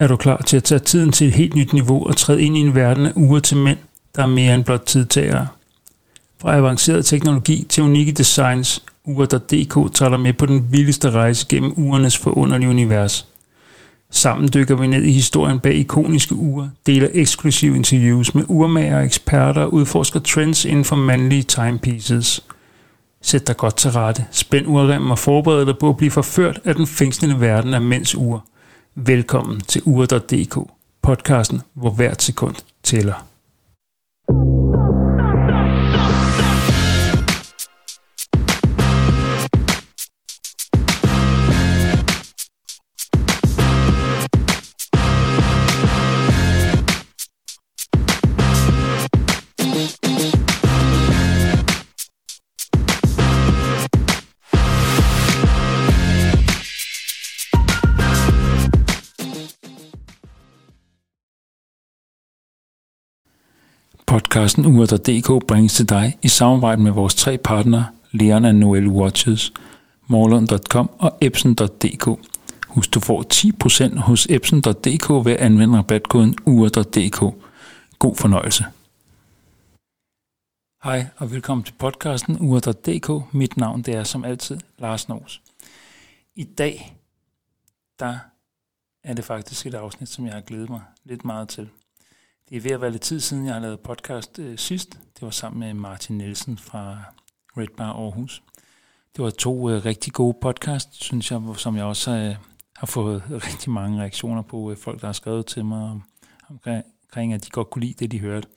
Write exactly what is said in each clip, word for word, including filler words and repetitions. Er du klar til at tage tiden til et helt nyt niveau og træde ind i en verden af ure til mænd, der er mere end blot tidtagere? Fra avanceret teknologi til unikke designs, U R E dot D K tager dig med på den vildeste rejse gennem urenes forunderlige univers. Sammen dykker vi ned i historien bag ikoniske ure, deler eksklusive interviews med urmager og eksperter og udforsker trends inden for mandlige timepieces. Sæt dig godt til rette, spænd urremmen og forbered dig på at blive forført af den fængslende verden af mænds ure. Velkommen til U R E dot D K, podcasten, hvor hvert sekund tæller. Podcasten U R E dot D K bringes til dig i samarbejde med vores tre partnere, Leon and Noel Watches, morelund punktum com og ebbsen punktum d k. Husk, du får ti procent hos ebbsen punktum d k ved at anvende rabatkoden U R E dot D K. God fornøjelse. Hej og velkommen til podcasten U R E dot D K. Mit navn det er som altid Lars Noes. I dag der er det faktisk et afsnit, som jeg har glædet mig lidt meget til. Det er ved at være lidt tid siden, jeg har lavet podcast øh, sidst. Det var sammen med Martin Nielsen fra Red Bar Aarhus. Det var to øh, rigtig gode podcasts, synes jeg, som jeg også øh, har fået rigtig mange reaktioner på. Øh, folk, der har skrevet til mig om, omkring, at de godt kunne lide det, de hørte.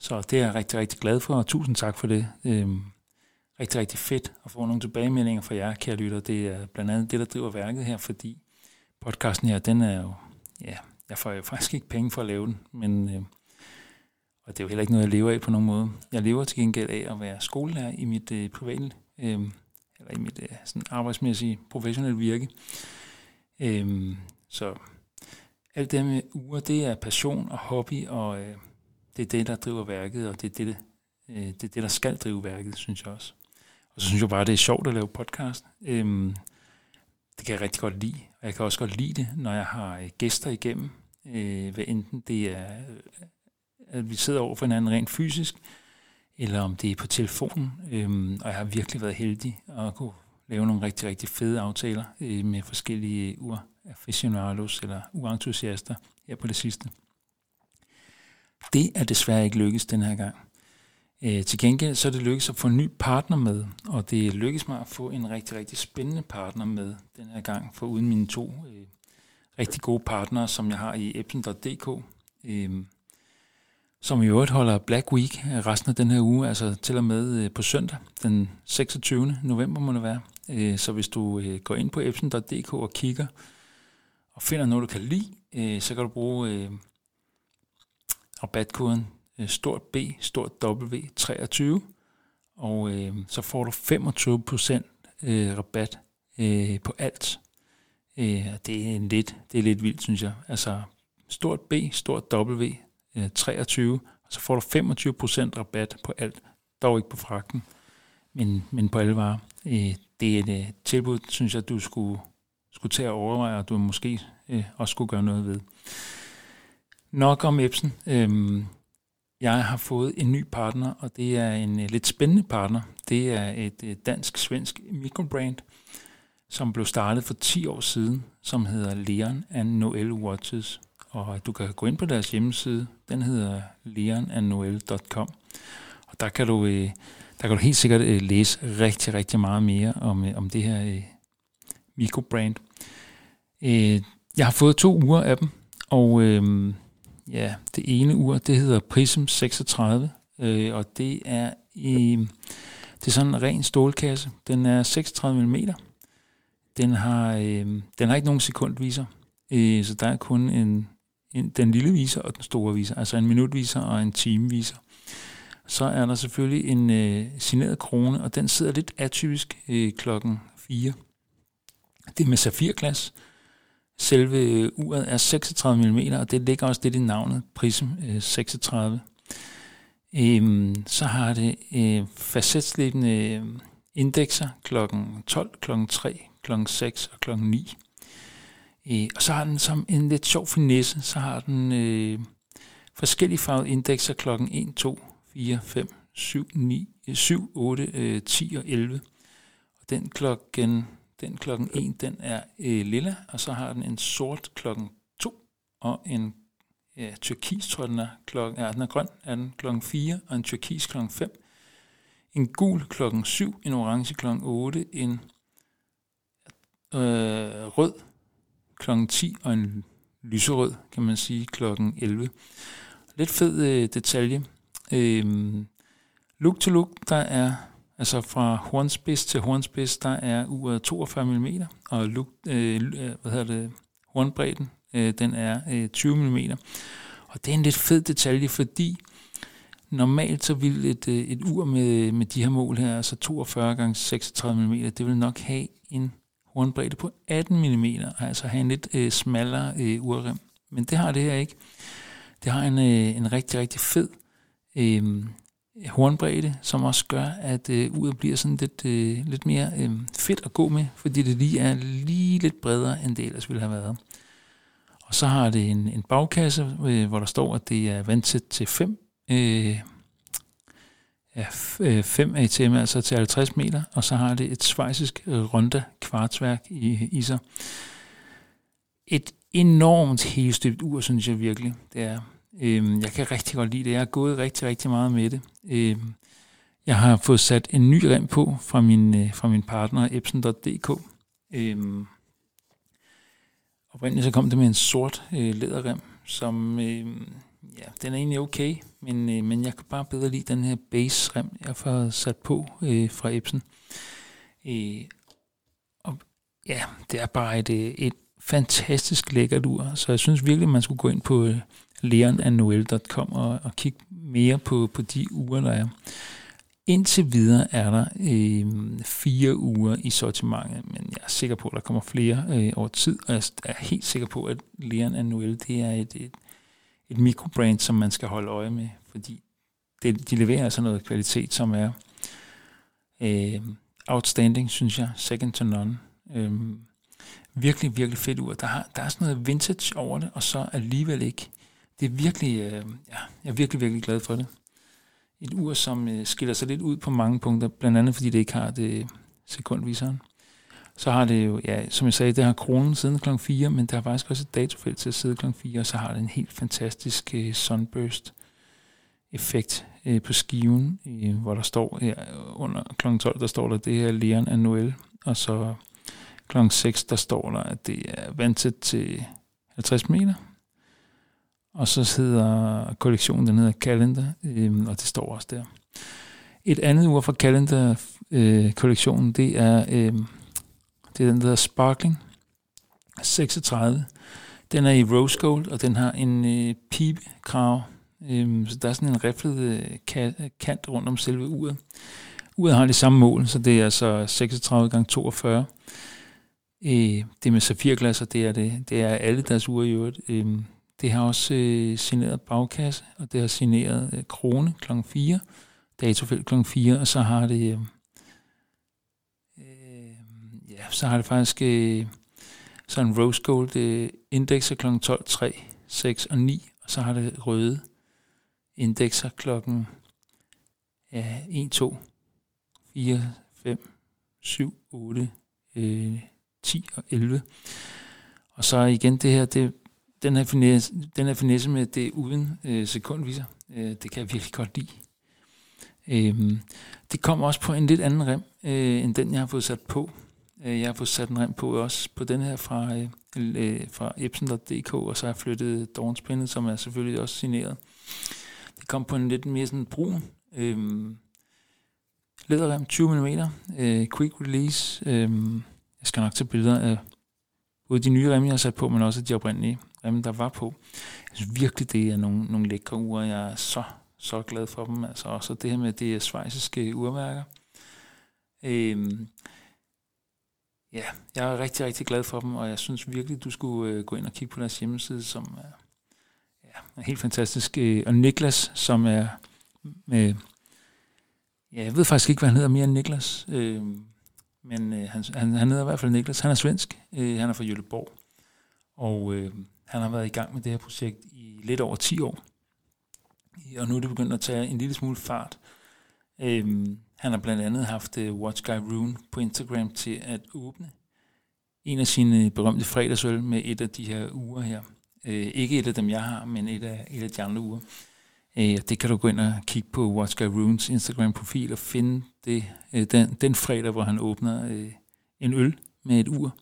Så det er jeg rigtig, rigtig glad for, og tusind tak for det. Øh, rigtig, rigtig fedt at få nogle tilbagemeldinger fra jer, kære lytter. Det er blandt andet det, der driver værket her, fordi podcasten her, den er jo... ja. Jeg får jo faktisk ikke penge for at lave den, men øh, og det er jo heller ikke noget, jeg lever af på nogen måde. Jeg lever til gengæld af at være skolelærer i mit øh, private, øh, eller i mit øh, sådan arbejdsmæssige, professionelle virke. Øh, så alt det med uger, det er passion og hobby, og øh, det er det, der driver værket, og det er det, øh, det er det, der skal drive værket, synes jeg også. Og så synes jeg bare, det er sjovt at lave podcast. Øh, Det kan jeg rigtig godt lide, og jeg kan også godt lide det, når jeg har gæster igennem. Øh, hvad enten det er, at vi sidder over for hinanden rent fysisk, eller om det er på telefonen. Øh, og jeg har virkelig været heldig at kunne lave nogle rigtig, rigtig fede aftaler øh, med forskellige uraficionados eller urentusiaster her på det sidste. Det er desværre ikke lykkedes den her gang. Øh, til gengæld så er det lykkedes at få en ny partner med, og det lykkedes mig at få en rigtig, rigtig spændende partner med den her gang, for uden mine to øh, rigtig gode partnere, som jeg har i ebbsen punktum d k, øh, som i øvrigt holder BLACK WEEK resten af den her uge, altså til og med øh, på søndag, den seksogtyvende november må det være. Øh, så hvis du øh, går ind på ebbsen punktum d k og kigger og finder noget, du kan lide, øh, så kan du bruge øh, rabatkoden stort B, stort W treogtyve, og øh, så får du femogtyve procent øh, rabat øh, på alt. Øh, det, er lidt, det er lidt vildt, synes jeg. Altså stort B, stort W treogtyve, og så får du femogtyve procent rabat på alt, dog ikke på fragten, men, men på alle varer. Øh, det er et øh, tilbud, synes jeg, du skulle, skulle tage og overveje, og du måske øh, også skulle gøre noget ved. Nok om Ebbsen. Øh, Jeg har fået en ny partner, og det er en lidt spændende partner. Det er et dansk-svensk mikrobrand, som blev startet for ti år siden, som hedder Leon and Noel Watches. Og du kan gå ind på deres hjemmeside, den hedder leon and noel punktum com. Og der kan du, der kan du helt sikkert læse rigtig, rigtig meget mere om, om det her mikrobrand. Jeg har fået to uger af dem, og... ja, det ene ur, det hedder Prism seksogtredive, øh, og det er, øh, det er sådan en ren stålkasse. Den er seksogtredive millimeter. Den har, øh, den har ikke nogen sekundviser, øh, så der er kun en, en, den lille viser og den store viser, altså en minutviser og en timeviser. Så er der selvfølgelig en øh, signeret krone, og den sidder lidt atypisk øh, klokken fire. Det er med safirglas. Selve uret er seksogtredive millimeter, og det ligger også lidt i navnet, Prism seksogtredive. Øhm, så har det øh, facetslebende indekser klokken tolv, klokken tre, klokken seks og klokken ni. Øh, og så har den som en lidt sjov finesse, så har den øh, forskellige farvede indekser klokken en, to, fire, fem, syv, ni, syv, otte, ti og elleve. Og den klokken, den klokken en, den er øh, lilla, og så har den en sort klokken to, og en ja, tyrkis, tror jeg, den er, klokken, ja, den er grøn, er den klokken fire, og en tyrkis klokken fem. En gul klokken syv, en orange klokken otte, en øh, rød klokken ti og en lyserød, kan man sige, klokken elleve. Lidt fed øh, detalje. Øh, look to look, der er, altså fra hornspids til hornspids, der er uret toogfyrre millimeter, og look, øh, hvad hedder det, hornbredden, øh, den er øh, tyve millimeter. Og det er en lidt fed detalje, fordi normalt så vil et, et ur med, med de her mål her, altså toogfyrre gange seksogtredive millimeter, det vil nok have en hornbredde på atten millimeter, altså have en lidt øh, smallere øh, urrem. Men det har det her ikke. Det har en, øh, en rigtig, rigtig fed øh, hornbredde, som også gør, at øh, uret bliver sådan lidt, øh, lidt mere øh, fedt at gå med, fordi det lige er lige lidt bredere, end det ellers ville have været. Og så har det en, en bagkasse, øh, hvor der står, at det er vandtæt til fem. Øh, ja, fem A T M, altså til halvtreds meter, og så har det et schweizisk Ronda kvartsværk i, i sig. Et enormt helstøbt ur, synes jeg virkelig, det er. Øh, jeg kan rigtig godt lide det. Jeg har gået rigtig, rigtig meget med det. Øh, jeg har fået sat en ny rem på fra min, fra min partner, ebbsen punktum d k. Øh, oprindeligt så kom det med en sort øh, læderrem, som... Øh, Ja, den er egentlig okay, men, øh, men jeg kan bare bedre lide den her base-rem, jeg får sat på øh, fra Ebbsen. Øh, og ja, det er bare et, et fantastisk lækkert ur, så jeg synes virkelig, man skulle gå ind på øh, leonandnoel punktum com og, og kigge mere på, på de uger, der er. Indtil videre er der øh, fire uger i sortimentet, men jeg er sikker på, at der kommer flere øh, over tid, og jeg er helt sikker på, at leonandnoel, det er et... et et mikrobrand, som man skal holde øje med, fordi det, de leverer altså noget kvalitet, som er øh, outstanding, synes jeg, second to none. Øh, virkelig, virkelig fedt ur. Der, har, der er sådan noget vintage over det, og så alligevel ikke. Det er virkelig, øh, ja, jeg er virkelig, virkelig glad for det. Et ur, som øh, skiller sig lidt ud på mange punkter, blandt andet fordi det ikke har det sekundviseren. Så har det jo, ja, som jeg sagde, det har kronen siden klokken fire, men der har faktisk også et datofelt til at sidde klokken fire, og så har det en helt fantastisk uh, sunburst-effekt uh, på skiven, uh, hvor der står, ja, under klokken tolv, der står der, det her Leon and Noel, og så klokken seks, der står der, at det er vandtæt til halvtreds meter, og så hedder kollektionen, den hedder Calendar, uh, og det står også der. Et andet ur fra Calendar-kollektionen, uh, det er... Uh, Det er den, der hedder Sparkling seksogtredive. Den er i rose gold, og den har en øh, pibekrave. Øhm, så der er sådan en riflet øh, kant rundt om selve uret. Uret har det samme mål, så det er altså seksogtredive gange toogfyrre. Øh, det er med safirglas, og det er, det. Det er alle deres uger i øvrigt. Øh, det har også øh, signeret bagkasse, og det har signeret øh, krone klokken fire, datofelt klokken fire, og så har det... Øh, Ja, så har det faktisk øh, sådan en rose gold øh, indekser klokken tolv, tre, seks og ni, og så har det røde indekser klokken ja, en, to, fire, fem, syv, otte, øh, ti og elleve. Og så igen det her, det, den her finesse, den her finesse med, det uden øh, sekundviser, øh, det kan jeg virkelig godt lide. Øh, det kommer også på en lidt anden rem, øh, end den jeg har fået sat på. Jeg har fået sat en rem på også på den her fra, øh, fra ebbsen punktum d k, og så har jeg flyttet Dornspindet, som er selvfølgelig også signeret. Det kom på en lidt mere sådan brun øh, læderrem, tyve millimeter, øh, quick release. Øh, jeg skal nok tage billeder af både de nye remme, jeg har sat på, men også de oprindelige remme, der var på. Jeg synes virkelig, det er nogle, nogle lækre ure, jeg er så, så glad for dem. Altså også det her med de schweiziske urværker. Øh, Ja, yeah, jeg er rigtig, rigtig glad for dem, og jeg synes virkelig, du skulle øh, gå ind og kigge på deres hjemmeside, som er, ja, er helt fantastisk. Øh, og Niklas, som er... Øh, ja, jeg ved faktisk ikke, hvad han hedder mere end Niklas, øh, men øh, han, han, han hedder i hvert fald Niklas. Han er svensk, øh, han er fra Jølleborg, Og øh, han har været i gang med det her projekt i lidt over ti år. Og nu er det begyndt at tage en lille smule fart. Øhm, han har blandt andet haft uh, Watch Guy Rune på Instagram til at åbne en af sine berømte fredagsøl med et af de her uger her. Øh, ikke et af dem, jeg har, men et af, et af de andre uger. Øh, det kan du gå ind og kigge på Watch Guy Runes Instagram-profil og finde det, øh, den, den fredag, hvor han åbner øh, en øl med et ur.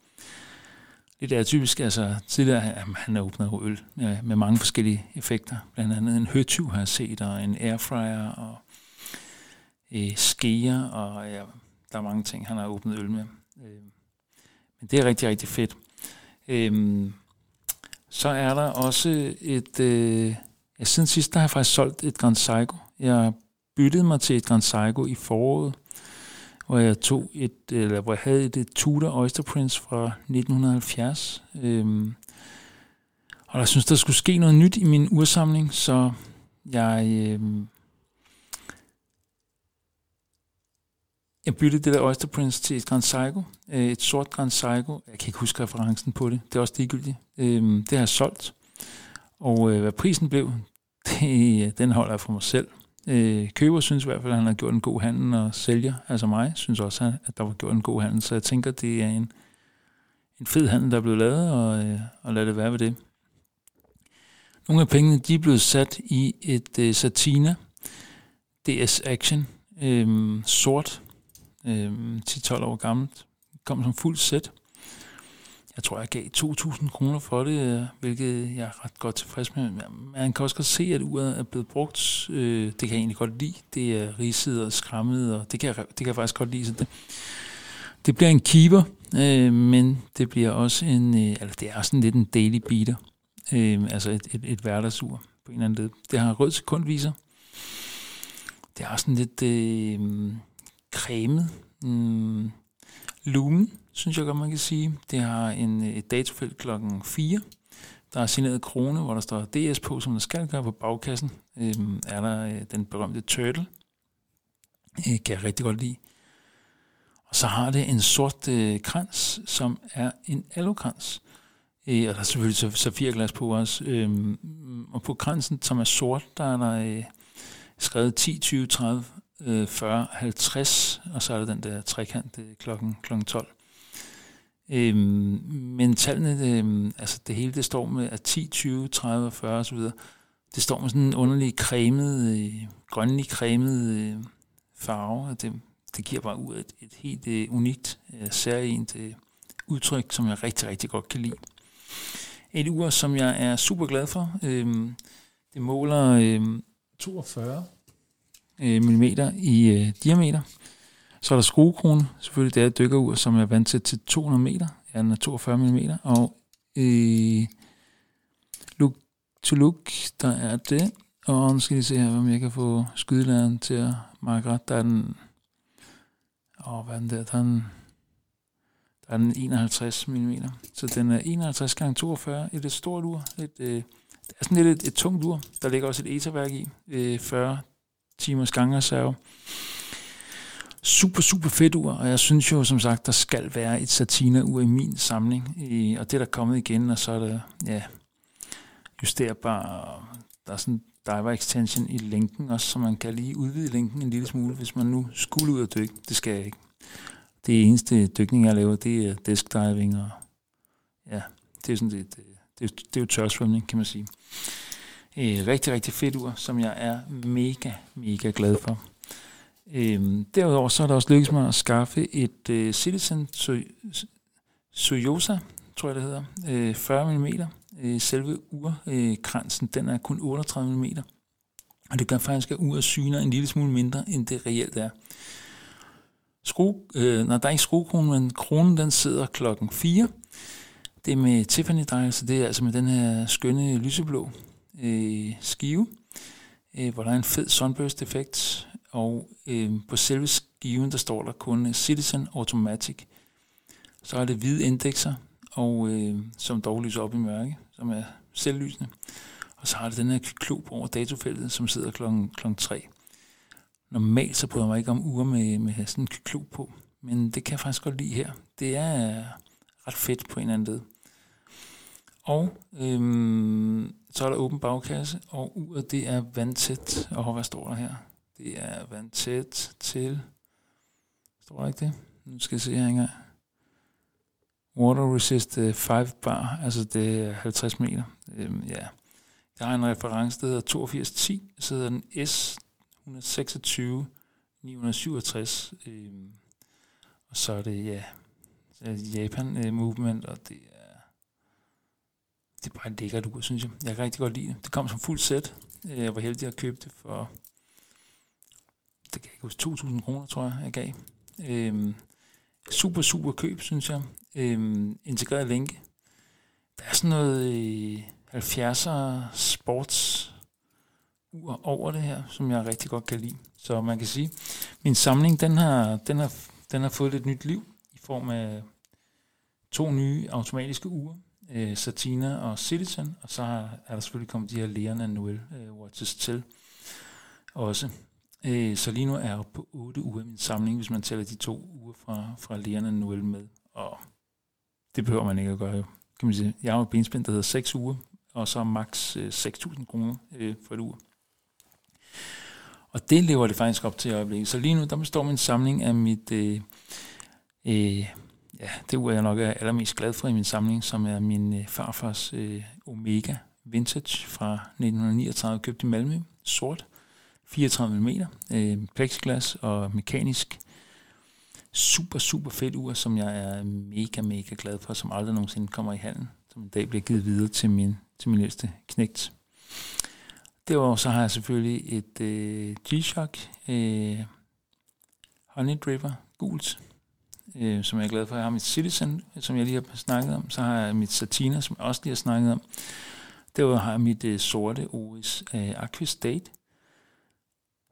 Det der er typisk, altså tidligere, jamen, han har åbnet øl med, med mange forskellige effekter. Blandt andet en høtyv har jeg set, og en airfryer, og øh, skeer, og ja, der er mange ting, han har åbnet øl med. Øh, men det er rigtig, rigtig fedt. Øh, så er der også et... Øh, ja, siden sidst der har jeg faktisk solgt et Grand Seiko. Jeg byttede mig til et Grand Seiko i foråret, hvor jeg tog et, eller hvor jeg havde et Tudor Oyster Prince fra nitten halvfjerds. Øhm, og jeg synes, der skulle ske noget nyt i min ursamling, så jeg, øhm, jeg byttede det der Oyster Prince til et Grand Seiko, øh, et sort Grand Seiko. Jeg kan ikke huske referencen på det, det er også ligegyldigt. Øhm, det har jeg solgt, og øh, hvad prisen blev, det, den holder jeg for mig selv. Øh, køber synes i hvert fald, at han har gjort en god handel, og sælger, altså mig, synes også, at der var gjort en god handel. Så jeg tænker, det er en, en fed handel, der er blevet lavet, og, øh, og lad det være ved det. Nogle af pengene, de er blevet sat i et øh, Certina D S Action, øh, sort, øh, ti til tolv år gammelt. Det kom som fuldt sæt. Jeg tror, jeg gav to tusind kroner for det, hvilket jeg er ret godt tilfreds med. Man kan også godt se, at uret er blevet brugt. Det kan jeg egentlig godt lide. Det er ridset og skrammet, og det kan jeg, det kan jeg faktisk godt lide. Så det, det bliver en keeper, øh, men det bliver også en, øh, altså det er sådan lidt en daily beater. Øh, altså et, et, et hverdagsur på en eller anden led. Det har rød sekundviser. Det er sådan lidt øh, cremet. Øh, lumen, synes jeg godt, man kan sige. Det har en, et datofelt klokken fire. Der er signeret krone, hvor der står D S på, som der skal gøre på bagkassen. Øhm, er der øh, den berømte turtle. Øh, kan jeg rigtig godt lide. Og så har det en sort øh, krans, som er en alukrans. Øh, og der er selvfølgelig safirglas på også. Øhm, og på kransen, som er sort, der er der øh, skrevet ti, tyve, tredive, fyrre, halvtreds. Og så er der den der trekant øh, klokken tolv. Øhm, men tallene, øhm, altså det hele, det står med at ti, tyve, tredive, fyrre osv. Det står med sådan en underlig cremet, øh, grønlig cremet øh, farve, og det, det giver bare ud et, et helt øh, unikt, øh, særligt øh, udtryk, som jeg rigtig, rigtig godt kan lide. Et ur, som jeg er super glad for. Øh, det måler øh, toogfyrre millimeter i øh, diameter. Så er der skruekrone, selvfølgelig, det er et dykkerur, som er vandt til to hundrede meter, ja, den er toogfyrre millimeter, og øh, look to look, der er det, og nu skal jeg se her, om jeg kan få skydelæreren til at markere ret. Der er den, åh, hvad er den der, der er den, der er den enoghalvtreds millimeter, så den er enoghalvtreds gange toogfyrre, et stort ur, et, øh, det er sådan lidt et, et tungt ur, der ligger også et etaværk i, øh, fyrre timers gangreserve. Super, super fedt ur, og jeg synes jo, som sagt, der skal være et Certina-ur i min samling, øh, og det er der kommet igen, og så er der, ja, justerbar, der er sådan diver extension i lænken også, så man kan lige udvide lænken en lille smule, hvis man nu skulle ud og dykke. Det skal jeg ikke. Det eneste dykning, jeg laver, det er deskdiving, og ja, det er sådan lidt, det, det er jo tørsvømning, kan man sige. Øh, rigtig, rigtig fedt ur, som jeg er mega, mega glad for. Øhm, derudover så er der også lykkedes mig at skaffe et øh, Citizen Tsuyosa, tror jeg det hedder, øh, fyrre millimeter. Øh, selve urkransen, øh, den er kun otteogtredive millimeter. Og det gør faktisk, at uret syner en lille smule mindre, end det reelt er. Skru, øh, når der er ikke skruekronen, men kronen, den sidder klokken fire. Det er med Tiffany Dial, så det er altså med den her skønne lyseblå øh, skive, øh, hvor der er en fed sunburst-effekt. Og øh, på selve skiven, der står der kun Citizen Automatic. Så er det hvide indekser, og, øh, som dog lyser op i mørke, som er selvlysende. Og så har det den her klub over datofeltet, som sidder klokken tre. Normalt så bryder jeg mig ikke om uger med, med sådan en klub på, men det kan jeg faktisk godt lide her. Det er ret fedt på en eller anden led. Og øhm, så er der åben bagkasse, og uret det er vandtæt. Og hvad står der her? Det er vandtæt til... Står der ikke det? Nu skal jeg se her engang. Water resist fem bar, altså det er halvtreds meter. Øhm, ja. Der er en reference, der hedder toogfirs ti, så hedder den S et seksogtyve ni syvogtres. Øhm, og så er det, ja, Japan øh, Movement, og det er, det er bare et lækkert ur, synes jeg. Jeg kan rigtig godt lide det. Det kom som fuldt sæt. Jeg var heldig at købe det for, det kan jeg ikke huske, to tusind kroner, tror jeg, jeg gav. Øhm, super, super køb, synes jeg. Øhm, integreret lænke. Der er sådan noget øh, halvfjerdser sports ur over det her, som jeg rigtig godt kan lide. Så man kan sige, min samling, den har, den har, den har fået lidt nyt liv i form af to nye automatiske ure, øh, Certina og Citizen, og så er der selvfølgelig kommet de her Leonandnoel-watches øh, til også. Øh, så lige nu er jeg på otte uger i min samling, hvis man tæller de to uger fra, fra Leonandnoel med, og det behøver man ikke at gøre, kan man sige. Jeg har jo et benspænd, der hedder seks uger, og så maks øh, seks tusind kroner øh, for et uge. Og det lever det faktisk op til i øjeblikket. Så lige nu, der består min samling af mit... Øh, øh, ja, det ur, jeg nok er allermest glad for i min samling, som er min øh, farfars øh, Omega Vintage fra nitten niogtredive, købt i Malmø. Sort, fireogtredive millimeter, øh, plexiglas og mekanisk. Super, super fedt ur, som jeg er mega, mega glad for, som aldrig nogensinde kommer i handel, som en dag bliver givet videre til min, til min ældste knægt. Derudover så har jeg selvfølgelig et øh, G-Shock øh, Honey Dripper gult, øh, som jeg er glad for. Jeg har mit Citizen, som jeg lige har snakket om. Så har jeg mit Certina, som jeg også lige har snakket om. Derudover har jeg mit øh, sorte Oris øh, Aquis Date,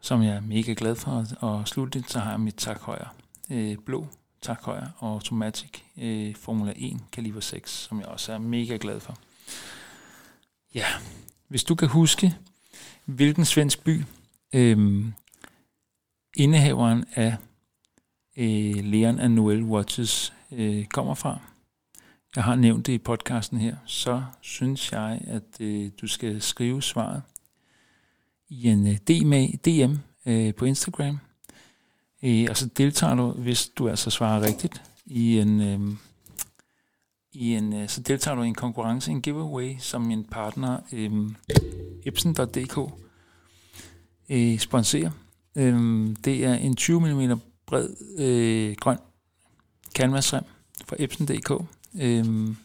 som jeg er mega glad for. Og slutligt så har jeg mit Tag Heuer, øh, blå Tag Heuer og Automatic øh, Formel et Kaliber seks, som jeg også er mega glad for. Ja... Hvis du kan huske, hvilken svensk by øh, indehaveren af øh, Leonandnoel Watches øh, kommer fra, jeg har nævnt det i podcasten her, så synes jeg, at øh, du skal skrive svaret i en øh, D M øh, på Instagram. Øh, og så deltager du, hvis du altså svarer rigtigt, i en... Øh, I en, så deltager du i en konkurrence, en giveaway, som min partner øhm, ebbsen punktum dk øh, sponsorer. Øhm, det er en tyve millimeter bred øh, grøn canvasrem fra ebbsen punktum dk. Øhm,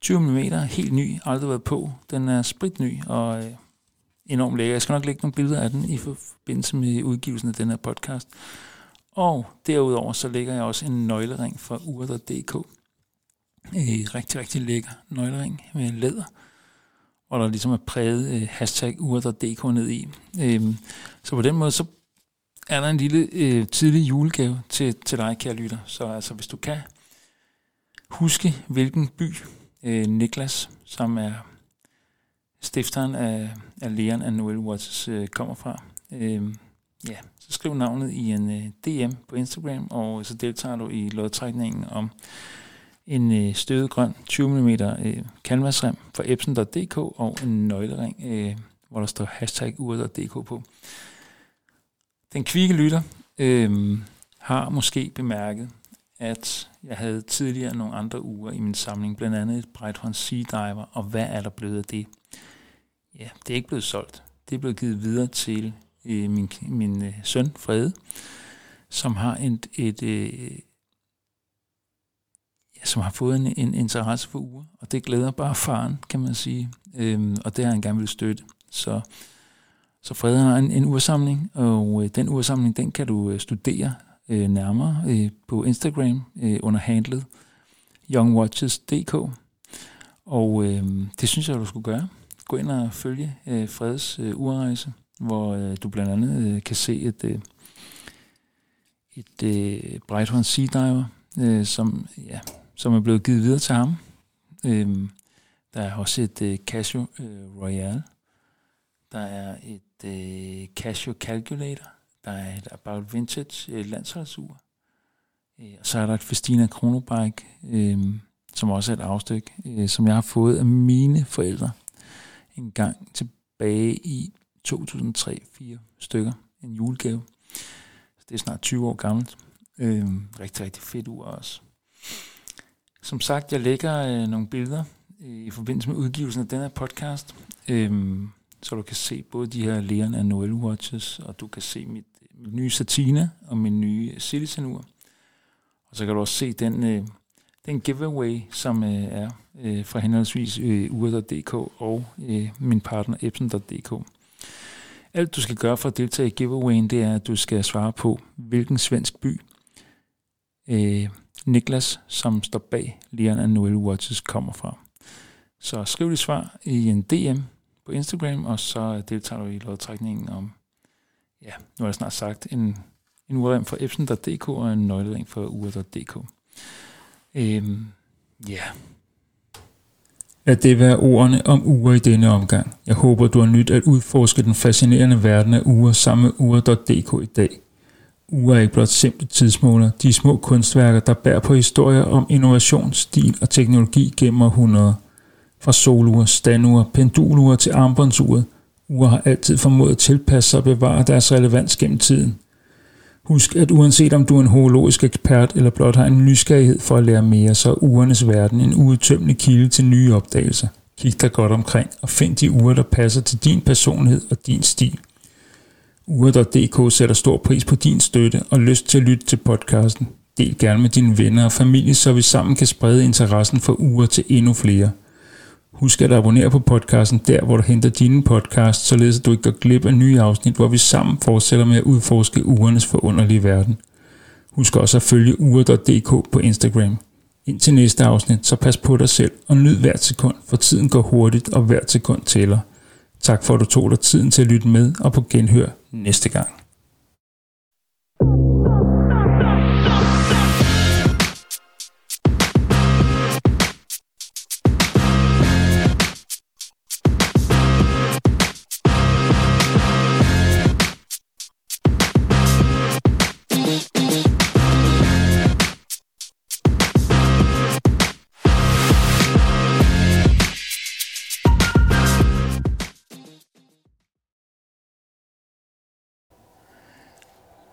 tyve millimeter, helt ny, aldrig været på. Den er spritny og øh, enormt lækker. Jeg skal nok lægge nogle billeder af den i forbindelse med udgivelsen af den her podcast. Og derudover så lægger jeg også en nøglering fra u r e dot d k. Rigtig, rigtig lækker nøglering med læder, og der ligesom er præget hashtag u r e dot d k ned i. Så på den måde, så er der en lille tidlig julegave til, til dig, kære lytter. Så altså, hvis du kan huske, hvilken by Niklas, som er stifteren af, af Leonandnoel Watches, kommer fra, ja, så skriv navnet i en D M på Instagram, og så deltager du i lodtrækningen om en øh, støvet grøn tyve millimeter øh, canvasrem fra ebbsen punktum dk og en nøglering, øh, hvor der står hashtag u r e dot d k på. Den kvikke lytter øh, har måske bemærket, at jeg havde tidligere nogle andre ure i min samling, blandt andet et Breitling Seadiver, og hvad er der blevet af det? Ja, det er ikke blevet solgt. Det er blevet givet videre til øh, min, min øh, søn Frede, som har et... et øh, som har fået en, en interesse for uger, og det glæder bare faren, kan man sige, øhm, og det har han gerne vil støtte. Så, så Frede har en, en ursamling, og øh, den ursamling, den kan du øh, studere øh, nærmere øh, på Instagram øh, under handlet youngwatches punktum dk, og øh, det synes jeg, du skulle gøre. Gå ind og følge øh, Fredes øh, urrejse, hvor øh, du blandt andet øh, kan se et, øh, et øh, Breitling Seadiver, øh, som, ja, som er blevet givet videre til ham. Øhm, der er også et øh, Casio øh, Royale. Der er et øh, Casio Calculator. Der er et About Vintage øh, landsholdsur. Øh, og så er der et Festina Kronobike, øh, som også er et afstykke, øh, som jeg har fået af mine forældre en gang tilbage i to tusind og tre til to tusind og fire stykker. En julegave. Så det er snart tyve år gammelt. Øh, rigtig, rigtig fedt ur også. Som sagt, jeg lægger øh, nogle billeder øh, i forbindelse med udgivelsen af den her podcast, øh, så du kan se både de her Leon and Noel watches, og du kan se mit, mit nye Certina og min nye Citizen ur. Og så kan du også se den, øh, den giveaway, som øh, er øh, fra henholdsvis øh, U R E dot D K og øh, min partner ebbsen dot D K. Alt du skal gøre for at deltage i giveawayen, det er, at du skal svare på, hvilken svensk by øh, Niklas, som står bag Leon and Noel watches, kommer fra. Så skriv dit svar i en D M på Instagram, og så deltager du i lodtrækningen om, ja, nu har jeg snart sagt, en, en urem fra ebbsen dot D K og en nøglering fra U R E dot D K. Øhm, yeah. Lad det være ordene om ure i denne omgang. Jeg håber, du har nyt at udforske den fascinerende verden af ure sammen med U R E dot D K i dag. Ure er ikke blot simple tidsmåler, de små kunstværker, der bærer på historier om innovation, stil og teknologi gennem århundreder. Fra solure, standure, pendulure til armbåndsure. Ure har altid formået at tilpasse sig og bevare deres relevans gennem tiden. Husk, at uanset om du er en horologisk ekspert eller blot har en nysgerrighed for at lære mere, så er urenes verden en uudtømmelig kilde til nye opdagelser. Kig dig godt omkring og find de ure, der passer til din personlighed og din stil. U R E dot D K sætter stor pris på din støtte og lyst til at lytte til podcasten. Del gerne med dine venner og familie, så vi sammen kan sprede interessen for ure til endnu flere. Husk at abonnere på podcasten der, hvor du henter dine podcasts, således at du ikke går glip af nye afsnit, hvor vi sammen fortsætter med at udforske urenes forunderlige verden. Husk også at følge U R E dot D K på Instagram. Indtil næste afsnit, så pas på dig selv og nyd hvert sekund, for tiden går hurtigt, og hvert sekund tæller. Tak for at du tog dig tiden til at lytte med, og på genhør næste gang.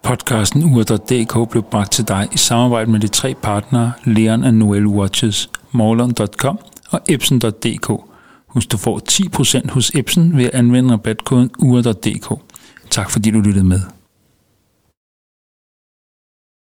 Podcasten U R E dot D K blev bragt til dig i samarbejde med de tre partnere Leon and Noel Watches, morelund dot com og ebbsen dot D K. Husk, du får ti procent hos Ebbsen ved at anvende rabatkoden U R E dot D K. Tak fordi du lyttede med.